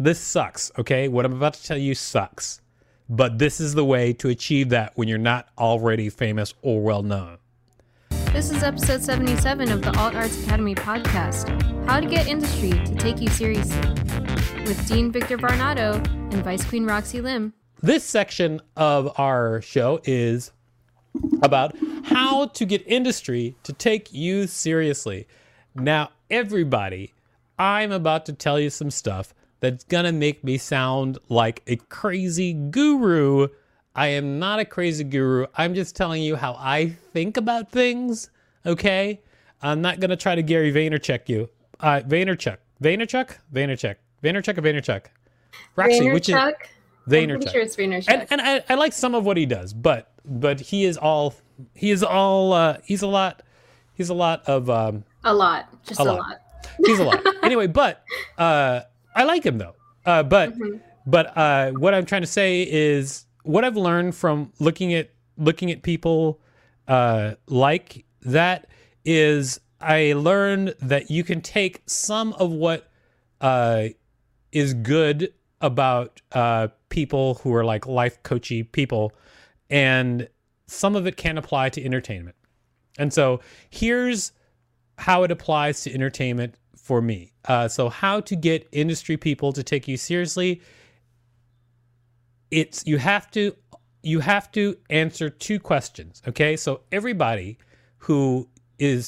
This sucks, okay? What I'm about to tell you sucks. But this is the way to achieve that when you're not already famous or well-known. This is episode 77 of the Alt-Arts Academy podcast, How to Get Industry to Take You Seriously, with Dean Victor Barnato and Vice Queen Roxy Lim. This section of our show is about how to get industry to take you seriously. Now, everybody, I'm about to tell you some stuff that's gonna make me sound like a crazy guru. I am not a crazy guru. I'm just telling you how I think about things, okay? I'm not gonna try to Gary Vaynerchuk you. Vaynerchuk? Roxy, Vaynerchuk? Which is Vaynerchuk. I'm pretty sure it's Vaynerchuk. And I like some of what he does, but he's a lot. He's a lot. Anyway, but I like him though, but what I'm trying to say is what I've learned from looking at people like that is I learned that you can take some of what is good about people who are like life coachy people, and some of it can apply to entertainment. And so here's how it applies to entertainment for me. So how to get industry people to take you seriously. It's you have to answer two questions. Okay. So everybody who you're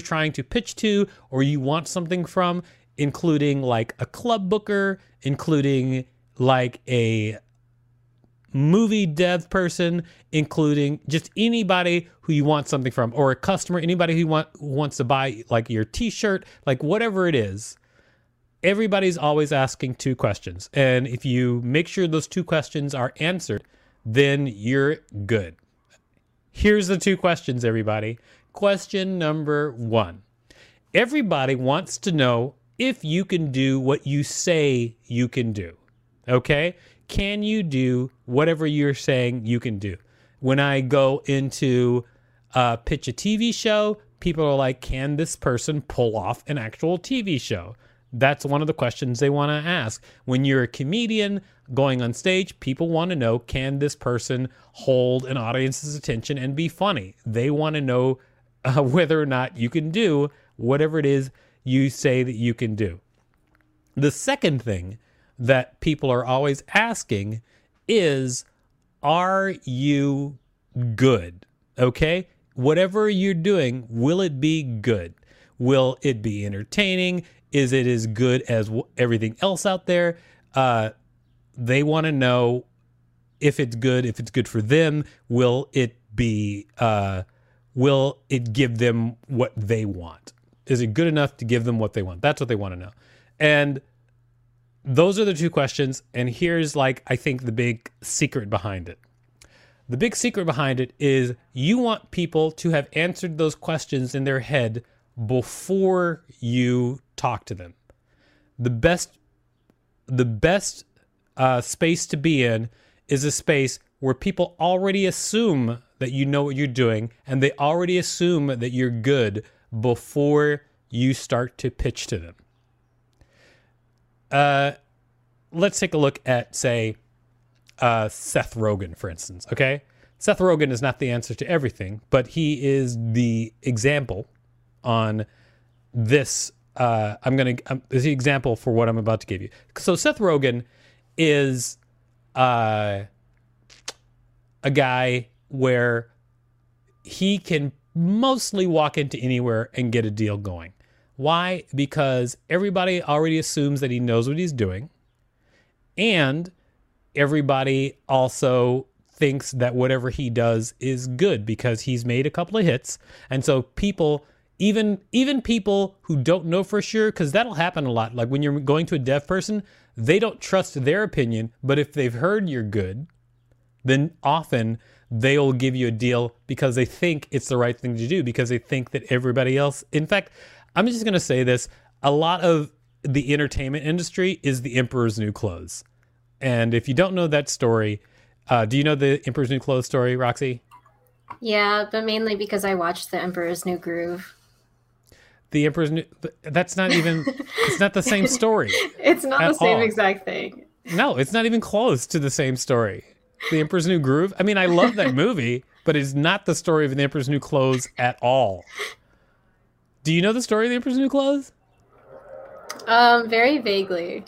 trying to pitch to or you want something from, including like a club booker, including like a movie dev person, including just anybody who you want something from, or a customer, anybody who wants to buy like your t-shirt, like whatever it is, everybody's always asking two questions. And if you make sure those two questions are answered, then you're good. Here's the two questions, everybody. Question number one. Everybody wants to know if you can do what you say you can do, okay? Can you do whatever you're saying you can do? When I go into pitch a TV show, people are like, can this person pull off an actual TV show? That's one of the questions they want to ask. When you're a comedian going on stage, people want to know, can this person hold an audience's attention and be funny? They want to know whether or not you can do whatever it is you say that you can do. The second thing that people are always asking is, are you good? Okay? Whatever you're doing, will it be good? Will it be entertaining? Is it as good as everything else out there? They want to know if it's good for them, will it give them what they want? Is it good enough to give them what they want? That's what they want to know. And those are the two questions, and here's like, I think, the big secret behind it. The big secret behind it is you want people to have answered those questions in their head before you talk to them. The best space to be in is a space where people already assume that you know what you're doing, and they already assume that you're good before you start to pitch to them. Let's take a look at, say, Seth Rogen, for instance, okay? Seth Rogen is not the answer to everything, but he is the example on this. This is the example for what I'm about to give you. So Seth Rogen is a guy where he can mostly walk into anywhere and get a deal going. Why? Because everybody already assumes that he knows what he's doing, and everybody also thinks that whatever he does is good because he's made a couple of hits. And so people Even people who don't know for sure, because that'll happen a lot. Like when you're going to a deaf person, they don't trust their opinion, but if they've heard you're good, then often they'll give you a deal because they think it's the right thing to do, because they think that everybody else... In fact, I'm just going to say this. A lot of the entertainment industry is The Emperor's New Clothes. And if you don't know that story... do you know The Emperor's New Clothes story, Roxy? Yeah, but mainly because I watched The Emperor's New Groove. The Emperor's New... That's not even... It's not the same story. It's not the same exact thing. No, it's not even close to the same story. The Emperor's New Groove. I mean, I love that movie, but it's not the story of The Emperor's New Clothes at all. Do you know the story of The Emperor's New Clothes? Very vaguely.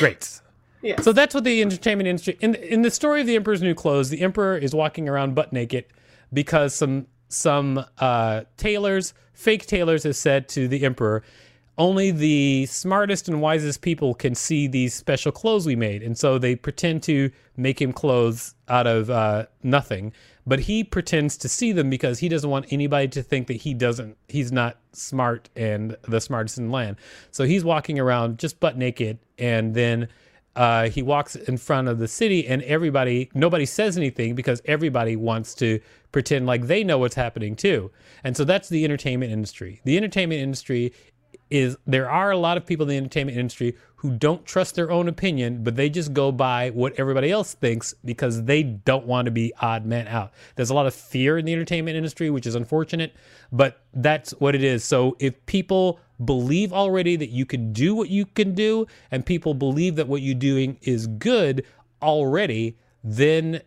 Great. Yeah. So that's what the entertainment industry... In the story of The Emperor's New Clothes, the emperor is walking around butt naked because some tailors, fake tailors, have said to the emperor... Only the smartest and wisest people can see these special clothes we made. And so they pretend to make him clothes out of nothing. But he pretends to see them because he doesn't want anybody to think that he's not smart and the smartest in the land. So he's walking around just butt naked. And then he walks in front of the city and nobody says anything because everybody wants to pretend like they know what's happening too. And so that's the entertainment industry. The entertainment industry is there are a lot of people in the entertainment industry who don't trust their own opinion, but they just go by what everybody else thinks because they don't want to be odd man out. There's a lot of fear in the entertainment industry, which is unfortunate, but that's what it is. So if people believe already that you can do what you can do and people believe that what you're doing is good already, then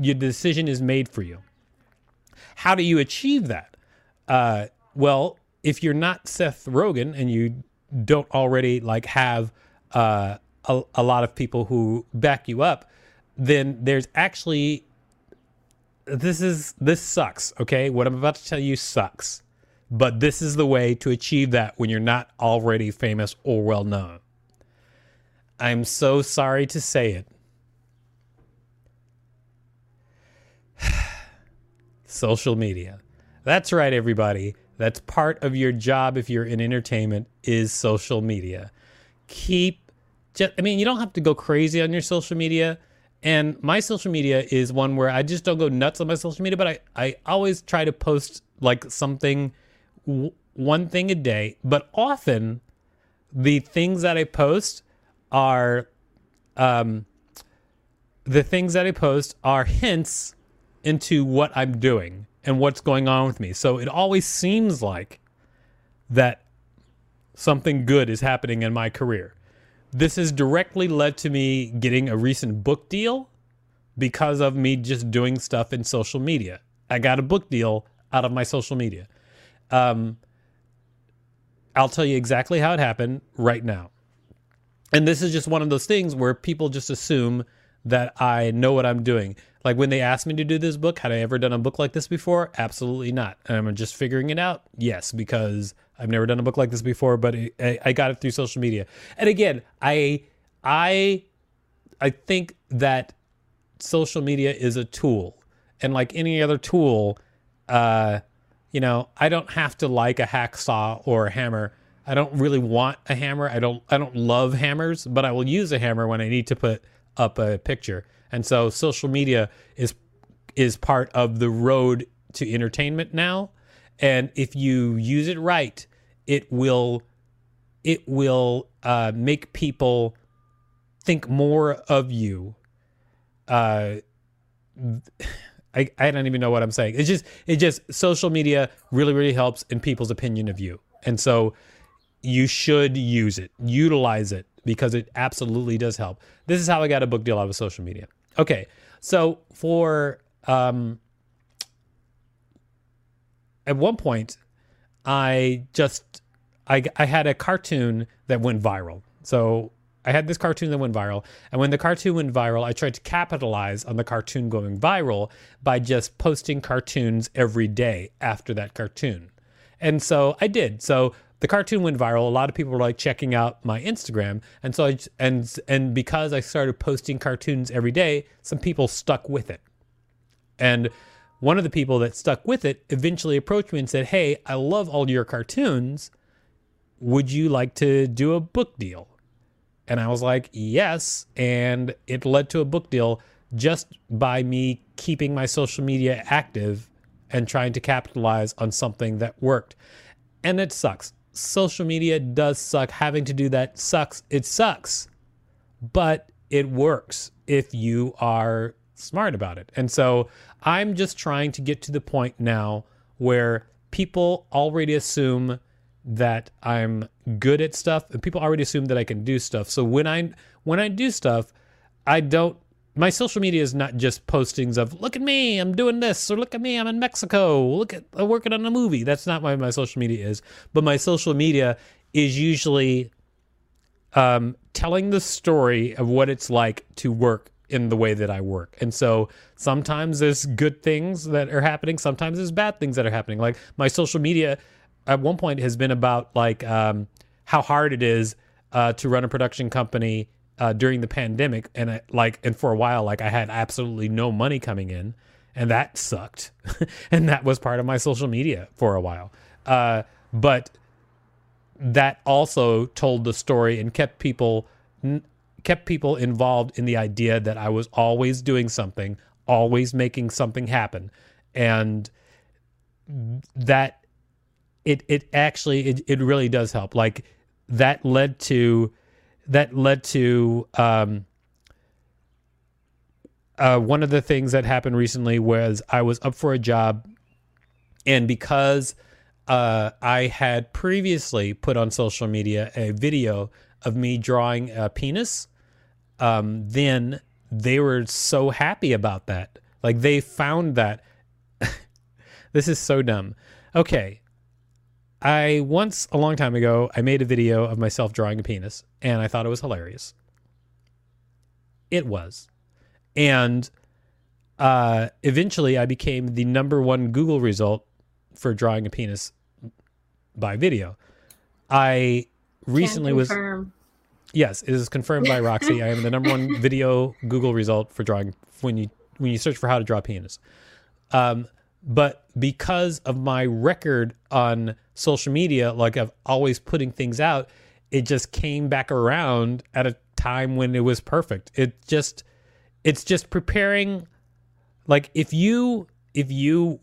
your decision is made for you. How do you achieve that? Well, if you're not Seth Rogen and you don't already have a lot of people who back you up, then there's actually, this sucks, okay? What I'm about to tell you sucks, but this is the way to achieve that when you're not already famous or well known. I'm so sorry to say it. Social media. That's right, everybody. That's part of your job if you're in entertainment is social media. You don't have to go crazy on your social media. And my social media is one where I just don't go nuts on my social media, but I always try to post something, one thing a day. But often the things that I post are, hints into what I'm doing and what's going on with me. So it always seems like that something good is happening in my career. This has directly led to me getting a recent book deal because of me just doing stuff in social media. I got a book deal out of my social media. I'll tell you exactly how it happened right now. And this is just one of those things where people just assume that I know what I'm doing. When they asked me to do this book, had I ever done a book like this before? Absolutely not. And I'm just figuring it out? Yes, because I've never done a book like this before, but I got it through social media. And again, I think that social media is a tool. And like any other tool, I don't have to like a hacksaw or a hammer. I don't really want a hammer. I don't love hammers, but I will use a hammer when I need to put up a picture. And so social media is part of the road to entertainment now. And if you use it right, it will make people think more of you. I don't even know what I'm saying. It's just social media really, really helps in people's opinion of you. And so you should use it, utilize it, because it absolutely does help. This is how I got a book deal out of social media. Okay, so for, at one point, I had a cartoon that went viral. So I had this cartoon that went viral. And when the cartoon went viral, I tried to capitalize on the cartoon going viral by just posting cartoons every day after that cartoon. And so I did. So the cartoon went viral. A lot of people were like checking out my Instagram, and so I because I started posting cartoons every day, some people stuck with it. And one of the people that stuck with it eventually approached me and said, "Hey, I love all your cartoons. Would you like to do a book deal?" And I was like, yes. And it led to a book deal just by me keeping my social media active and trying to capitalize on something that worked. And it sucks. Social media does suck. Having to do that sucks. It sucks. But it works if you are smart about it. And so I'm just trying to get to the point now where people already assume that I'm good at stuff, and people already assume that I can do stuff. So when I do stuff, I don't, my social media is not just postings of, look at me, I'm doing this, or look at me, I'm in Mexico, look at, I'm working on a movie. That's not what my social media is. But my social media is usually telling the story of what it's like to work in the way that I work. And so sometimes there's good things that are happening. Sometimes there's bad things that are happening. Like my social media at one point has been about like how hard it is to run a production company during the pandemic. And for a while, like I had absolutely no money coming in, and that sucked. And that was part of my social media for a while. But that also told the story and kept people involved in the idea that I was always doing something, always making something happen. And that it actually really does help. Like that led to one of the things that happened recently was I was up for a job, and because I had previously put on social media a video of me drawing a penis, then they were so happy about that. Like they found that this is so dumb. Okay. I once, a long time ago, I made a video of myself drawing a penis, and I thought it was hilarious. It was. And eventually I became the #1 Google result for drawing a penis by video. I recently was... Yes, it is confirmed by Roxy. I am the #1 video Google result for drawing, when you search for how to draw penis. But because of my record on social media, like of always putting things out, it just came back around at a time when it was perfect. It's just preparing. Like if you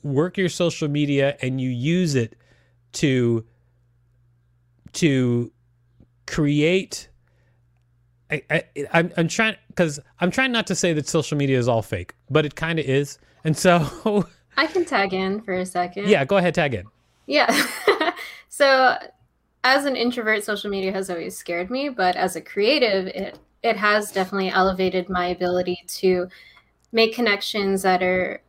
work your social media and you use it to create, I'm trying, because I'm trying not to say that social media is all fake, but it kind of is. And so I can tag in for a second. Yeah, go ahead, tag in. Yeah. So as an introvert, social media has always scared me, but as a creative, it has definitely elevated my ability to make connections that are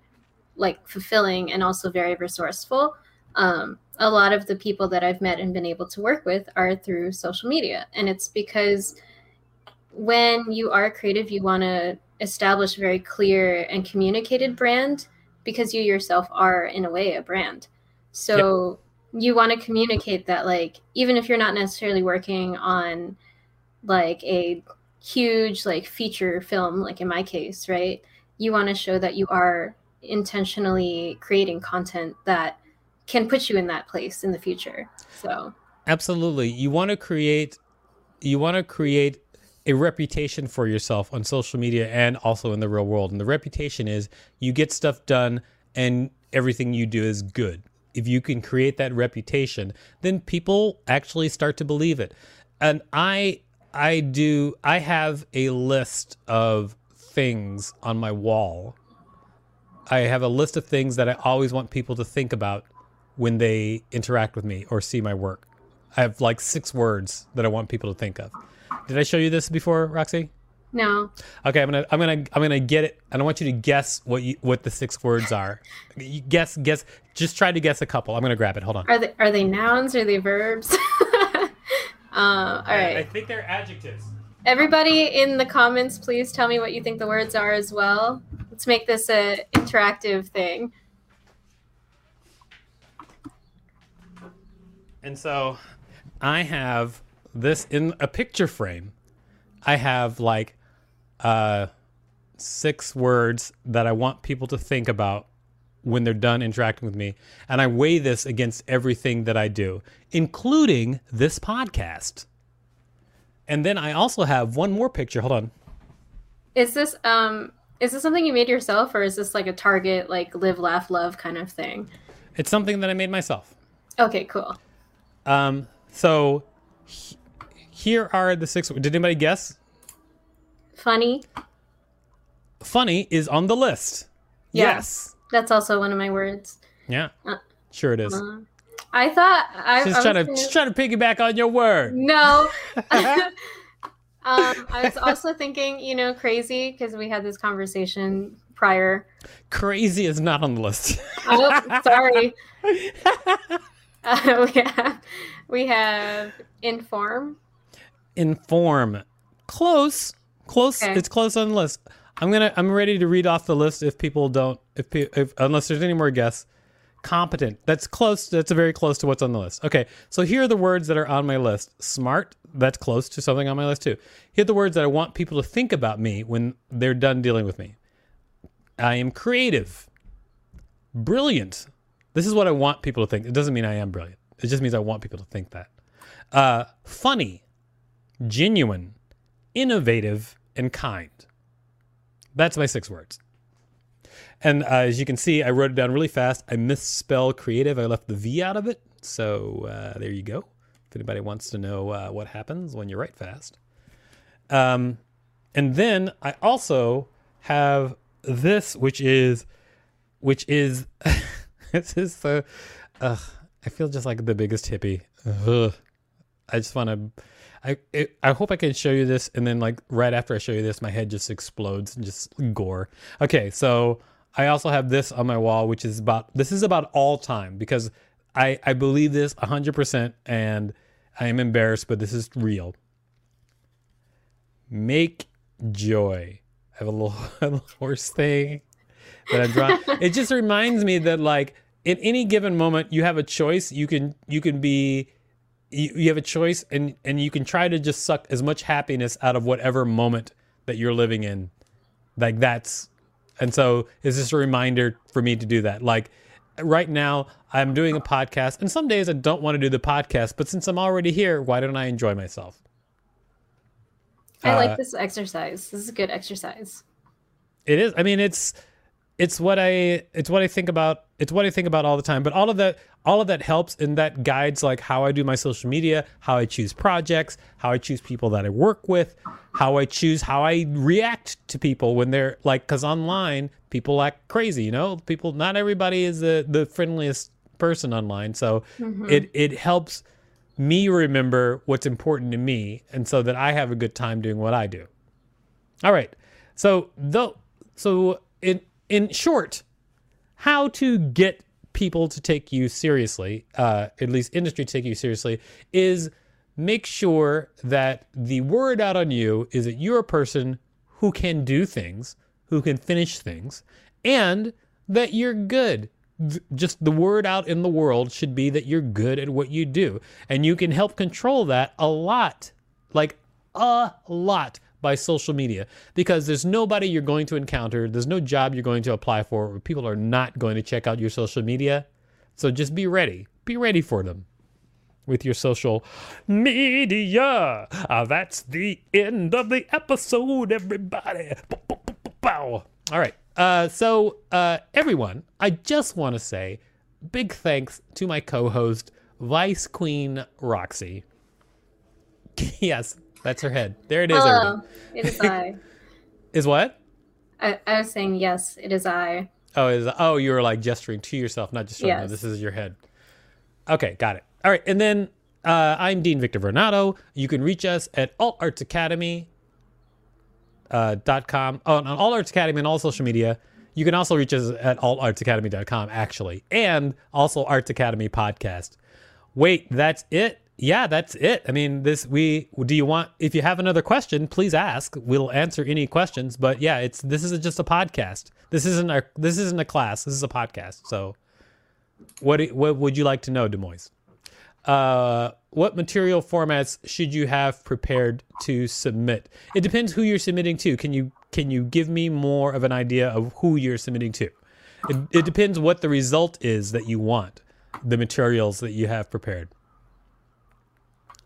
like fulfilling and also very resourceful. A lot of the people that I've met and been able to work with are through social media. And it's because when you are creative, you want to establish a very clear and communicated brand, because you yourself are, in a way, a brand. So yep. You want to communicate that, like, even if you're not necessarily working on like a huge like feature film, like in my case, right? You want to show that you are intentionally creating content that can put you in that place in the future. So absolutely. You want to create a reputation for yourself on social media and also in the real world. And the reputation is you get stuff done and everything you do is good. If you can create that reputation, then people actually start to believe it. And I have a list of things on my wall. I have a list of things that I always want people to think about when they interact with me or see my work. I have like 6 words that I want people to think of. Did I show you this before, Roxy? No. Okay, I'm gonna get it. I don't want you to guess what the 6 words are. You guess. Just try to guess a couple. I'm gonna grab it. Hold on. Are they nouns? Are they verbs? All right. I think they're adjectives. Everybody in the comments, please tell me what you think the words are as well. Let's make this an interactive thing. And so, I have this in a picture frame. I have like 6 words that I want people to think about when they're done interacting with me. And I weigh this against everything that I do, including this podcast. And then I also have one more picture. Hold on. Is this something you made yourself, or is this like a Target, like live, laugh, love kind of thing? It's something that I made myself. Okay, cool. So here are the 6. Did anybody guess? Funny. Funny is on the list. Yeah. Yes. That's also one of my words. Yeah. Sure it is. I thought I was trying to piggyback on your word. No. I was also thinking, you know, crazy, because we had this conversation prior. Crazy is not on the list. Oh, sorry. We have inform. Inform. Close. Okay. It's close on the list. I'm ready to read off the list if people don't. If unless there's any more guess. Competent. That's close. That's very close to what's on the list. Okay. So here are the words that are on my list. Smart. That's close to something on my list too. Here are the words that I want people to think about me when they're done dealing with me. I am creative. Brilliant. This is what I want people to think. It doesn't mean I am brilliant. It just means I want people to think that. Funny. Genuine. Innovative. And kind. That's my 6 words. And as you can see, I wrote it down really fast. I misspell creative. I left the V out of it. So there you go. If anybody wants to know what happens when you write fast. And then I also have this, which is this is the, I feel just like the biggest hippie. Ugh. I just want to, I hope I can show you this. And then like right after I show you this, my head just explodes and just gore. Okay. So I also have this on my wall, which is about all time, because I believe this 100% and I am embarrassed, but this is real. Make joy. I have a little horse thing that I draw. It just reminds me that like in any given moment, you have a choice. You have a choice and you can try to just suck as much happiness out of whatever moment that you're living in. Like that's, and so it's just a reminder for me to do that. Like right now I'm doing a podcast and some days I don't want to do the podcast, but since I'm already here, why don't I enjoy myself? I like this exercise. This is a good exercise. It is. I mean, it's what I think about. It's what I think about all the time, but all of that helps, and that guides like how I do my social media, how I choose projects, how I choose people that I work with, how I react to people when they're like, cause online people act crazy, you know, not everybody is the friendliest person online. So it helps me remember what's important to me. And so that I have a good time doing what I do. All right. So in short, how to get people to take you seriously, at least industry to take you seriously, is make sure that the word out on you is that you're a person who can do things, who can finish things, and that you're good. Just the word out in the world should be that you're good at what you do. And you can help control that a lot by social media, because there's nobody you're going to encounter. There's no job you're going to apply for where people are not going to check out your social media. So just be ready for them with your social media. That's the end of the episode, everybody. All right. Everyone, I just want to say big thanks to my co-host, Vice Queen Roxy. Yes. That's her head. There it is. Hello, it is I. Is what? I was saying, yes, it is I. Oh, you were like gesturing to yourself, not gesturing. Yes. No, this is your head. Okay, got it. All right, and then I'm Dean Victor Barnato. You can reach us at altartsacademy.com. On Alt Arts Academy and all social media. You can also reach us at altartsacademy.com, actually, and also Arts Academy Podcast. Wait, that's it? Yeah, that's it. I mean, if you have another question, please ask. We'll answer any questions. But yeah, this isn't just a podcast. This isn't a class. This is a podcast. So what would you like to know, Des Moines? What material formats should you have prepared to submit? It depends who you're submitting to. Can you give me more of an idea of who you're submitting to? It depends what the result is that you want, the materials that you have prepared.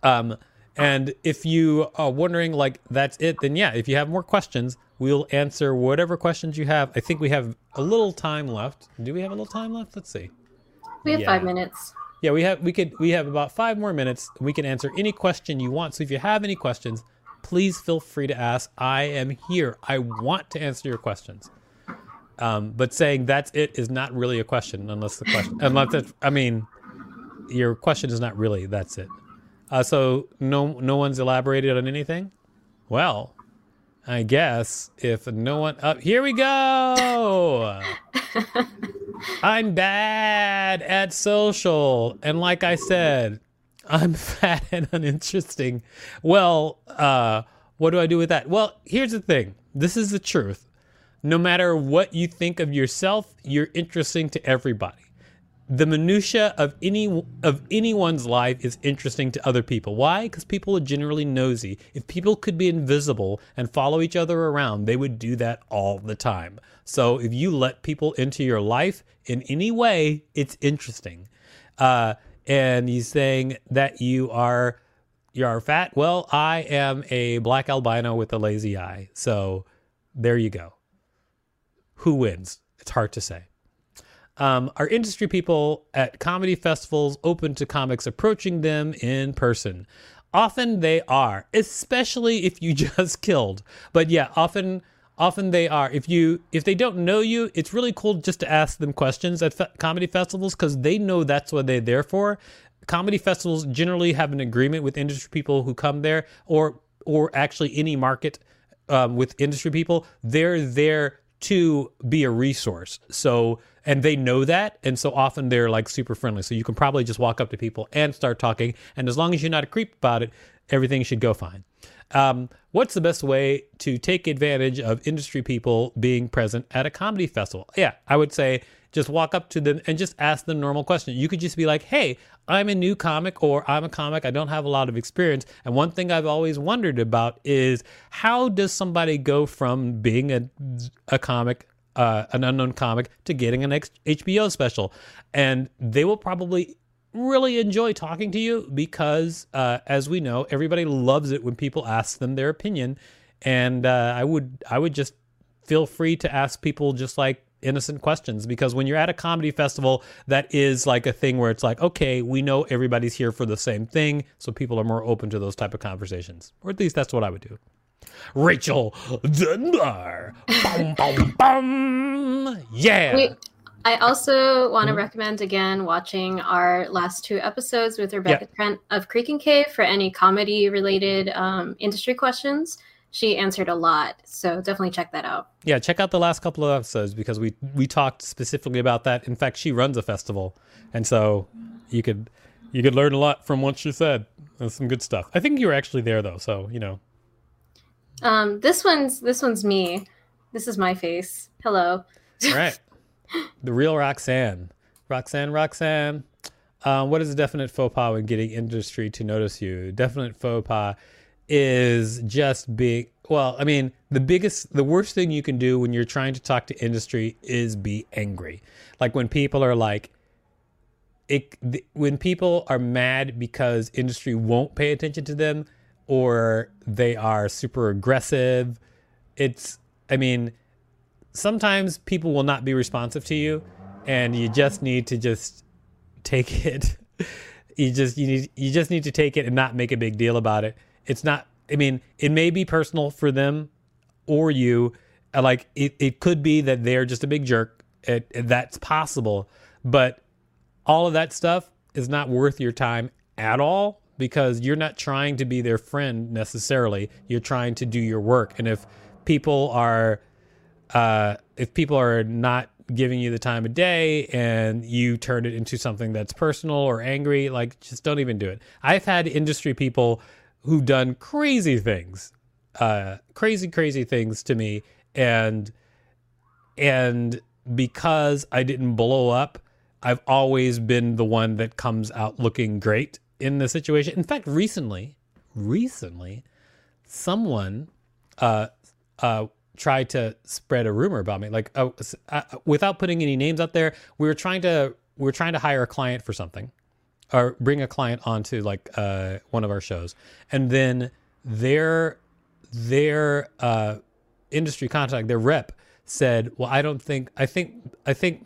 And if you are wondering, like, that's it, then yeah, if you have more questions, we'll answer whatever questions you have. I think we have a little time left. Do we have a little time left? Let's see. We have 5 minutes. Yeah, we have about 5 more minutes. We can answer any question you want. So if you have any questions, please feel free to ask. I am here. I want to answer your questions. But saying that's it is not really a question your question is not really that's it. So no one's elaborated on anything? Well, I guess if no one up, here we go. I'm bad at social. And like I said, I'm fat and uninteresting. Well, what do I do with that? Well, here's the thing. This is the truth. No matter what you think of yourself, you're interesting to everybody. The minutia of anyone's life is interesting to other people. Why? Because people are generally nosy. If people could be invisible and follow each other around, they would do that all the time. So if you let people into your life in any way, it's interesting. And he's saying that you are fat. Well, I am a black albino with a lazy eye. So there you go. Who wins? It's hard to say. Are industry people at comedy festivals open to comics approaching them in person? Often they are, especially if you just killed. But yeah, often they are. If they don't know you, it's really cool just to ask them questions at comedy festivals because they know that's what they're there for. Comedy festivals generally have an agreement with industry people who come there, or actually any market with industry people. They're there to be a resource. So, and they know that. And so often they're like super friendly. So you can probably just walk up to people and start talking. And as long as you're not a creep about it, everything should go fine. What's the best way to take advantage of industry people being present at a comedy festival? Yeah, I would say just walk up to them and just ask them normal questions. You could just be like, hey, I'm a new comic, or I'm a comic. I don't have a lot of experience. And one thing I've always wondered about is how does somebody go from being a comic, an unknown comic, to getting an HBO special? And they will probably really enjoy talking to you because, as we know, everybody loves it when people ask them their opinion. And I would just feel free to ask people just like innocent questions, because when you're at a comedy festival, that is like a thing where it's like, okay, we know everybody's here for the same thing, so people are more open to those type of conversations. Or at least that's what I would do. Rachel Dunbar. Bum, bum, bum. Yeah. I also want to recommend again watching our last 2 episodes with Rebecca Trent of Creek and Cave for any comedy related industry questions. She answered a lot, so definitely check that out. Yeah, check out the last couple of episodes because we talked specifically about that. In fact, she runs a festival, and so you could learn a lot from what she said. That's some good stuff. I think you were actually there though, so you know. This one's me. This is my face. Hello. All right. The real Roxanne. Roxanne. What is a definite faux pas when getting industry to notice you? Definite faux pas is just being, well, I mean, the worst thing you can do when you're trying to talk to industry is be angry. Like when people are like, when people are mad because industry won't pay attention to them, or they are super aggressive. Sometimes people will not be responsive to you, and you just need to just take it. You just need to take it and not make a big deal about it. It's not, it may be personal for them or you. Like it could be that they're just a big jerk. That's possible, but all of that stuff is not worth your time at all because you're not trying to be their friend necessarily. You're trying to do your work. And if people are not giving you the time of day and you turn it into something that's personal or angry, like just don't even do it. I've had industry people who've done crazy things, crazy things to me. And because I didn't blow up, I've always been the one that comes out looking great. in the situation. In fact, recently, someone tried to spread a rumor about me, like without putting any names out there. We were trying to hire a client for something, or bring a client onto like one of our shows, and then their industry contact, their rep, said, "Well, I think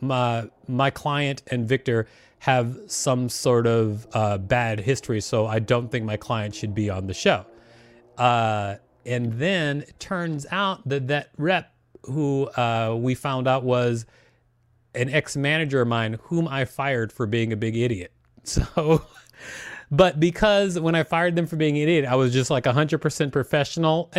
my client and Victor have some sort of bad history, so I don't think my client should be on the show." And then it turns out that rep, who we found out was an ex-manager of mine, whom I fired for being a big idiot. So, but because when I fired them for being an idiot, I was just like 100% professional.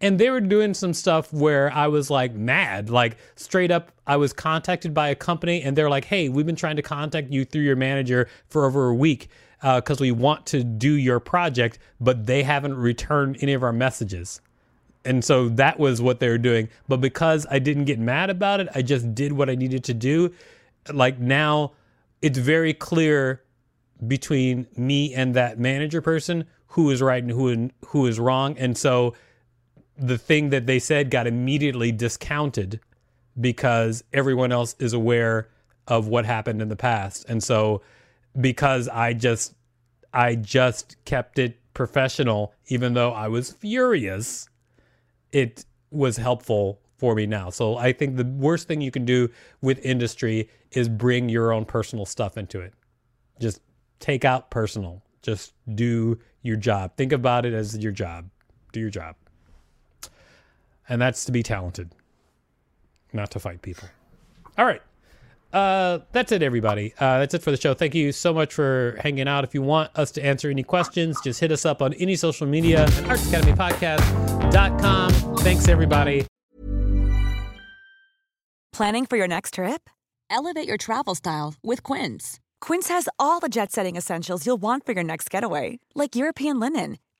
And they were doing some stuff where I was like mad, like straight up. I was contacted by a company and they're like, "Hey, we've been trying to contact you through your manager for over a week because we want to do your project, but they haven't returned any of our messages." And so that was what they were doing. But because I didn't get mad about it, I just did what I needed to do. Like now it's very clear between me and that manager person who is right and who is wrong. And so the thing that they said got immediately discounted because everyone else is aware of what happened in the past. And so because I just kept it professional, even though I was furious, it was helpful for me now. So I think the worst thing you can do with industry is bring your own personal stuff into it. Just take out personal. Just do your job. Think about it as your job. Do your job. And that's to be talented, not to fight people. All right. That's it, everybody. That's it for the show. Thank you so much for hanging out. If you want us to answer any questions, just hit us up on any social media at artsacademypodcast.com. Thanks, everybody. Planning for your next trip? Elevate your travel style with Quince. Quince has all the jet-setting essentials you'll want for your next getaway, like European linen,